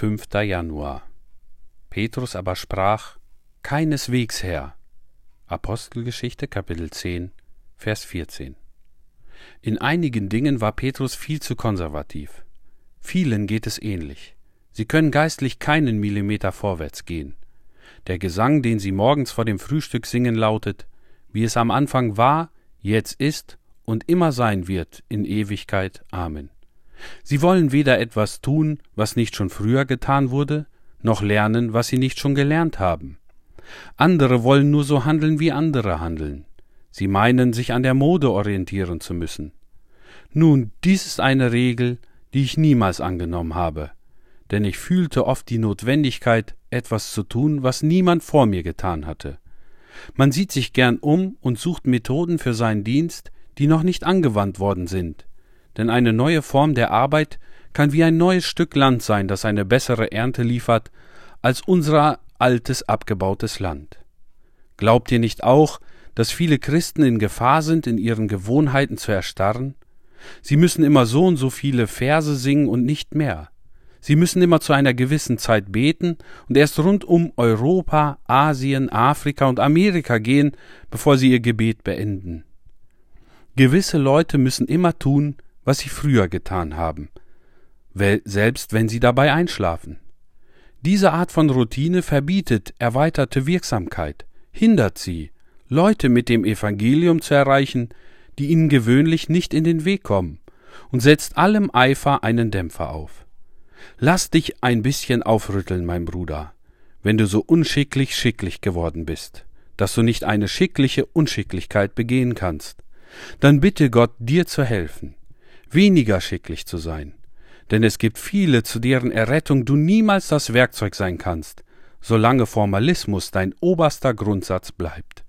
5. Januar. Petrus aber sprach: Keineswegs, Herr. Apostelgeschichte, Kapitel 10, Vers 14. In einigen Dingen war Petrus viel zu konservativ. Vielen geht es ähnlich. Sie können geistlich keinen Millimeter vorwärts gehen. Der Gesang, den sie morgens vor dem Frühstück singen, lautet: Wie es am Anfang war, jetzt ist und immer sein wird, in Ewigkeit. Amen. Sie wollen weder etwas tun, was nicht schon früher getan wurde, noch lernen, was sie nicht schon gelernt haben. Andere wollen nur so handeln, wie andere handeln. Sie meinen, sich an der Mode orientieren zu müssen. Nun, dies ist eine Regel, die ich niemals angenommen habe, denn ich fühlte oft die Notwendigkeit, etwas zu tun, was niemand vor mir getan hatte. Man sieht sich gern um und sucht Methoden für seinen Dienst, die noch nicht angewandt worden sind, denn eine neue Form der Arbeit kann wie ein neues Stück Land sein, das eine bessere Ernte liefert als unser altes, abgebautes Land. Glaubt ihr nicht auch, dass viele Christen in Gefahr sind, in ihren Gewohnheiten zu erstarren? Sie müssen immer so und so viele Verse singen und nicht mehr. Sie müssen immer zu einer gewissen Zeit beten und erst rund um Europa, Asien, Afrika und Amerika gehen, bevor sie ihr Gebet beenden. Gewisse Leute müssen immer tun, was sie früher getan haben, selbst wenn sie dabei einschlafen. Diese Art von Routine verbietet erweiterte Wirksamkeit, hindert sie, Leute mit dem Evangelium zu erreichen, die ihnen gewöhnlich nicht in den Weg kommen, und setzt allem Eifer einen Dämpfer auf. Lass dich ein bisschen aufrütteln, mein Bruder, wenn du so unschicklich schicklich geworden bist, dass du nicht eine schickliche Unschicklichkeit begehen kannst. Dann bitte Gott, dir zu helfen, weniger schicklich zu sein. Denn es gibt viele, zu deren Errettung du niemals das Werkzeug sein kannst, solange Formalismus dein oberster Grundsatz bleibt.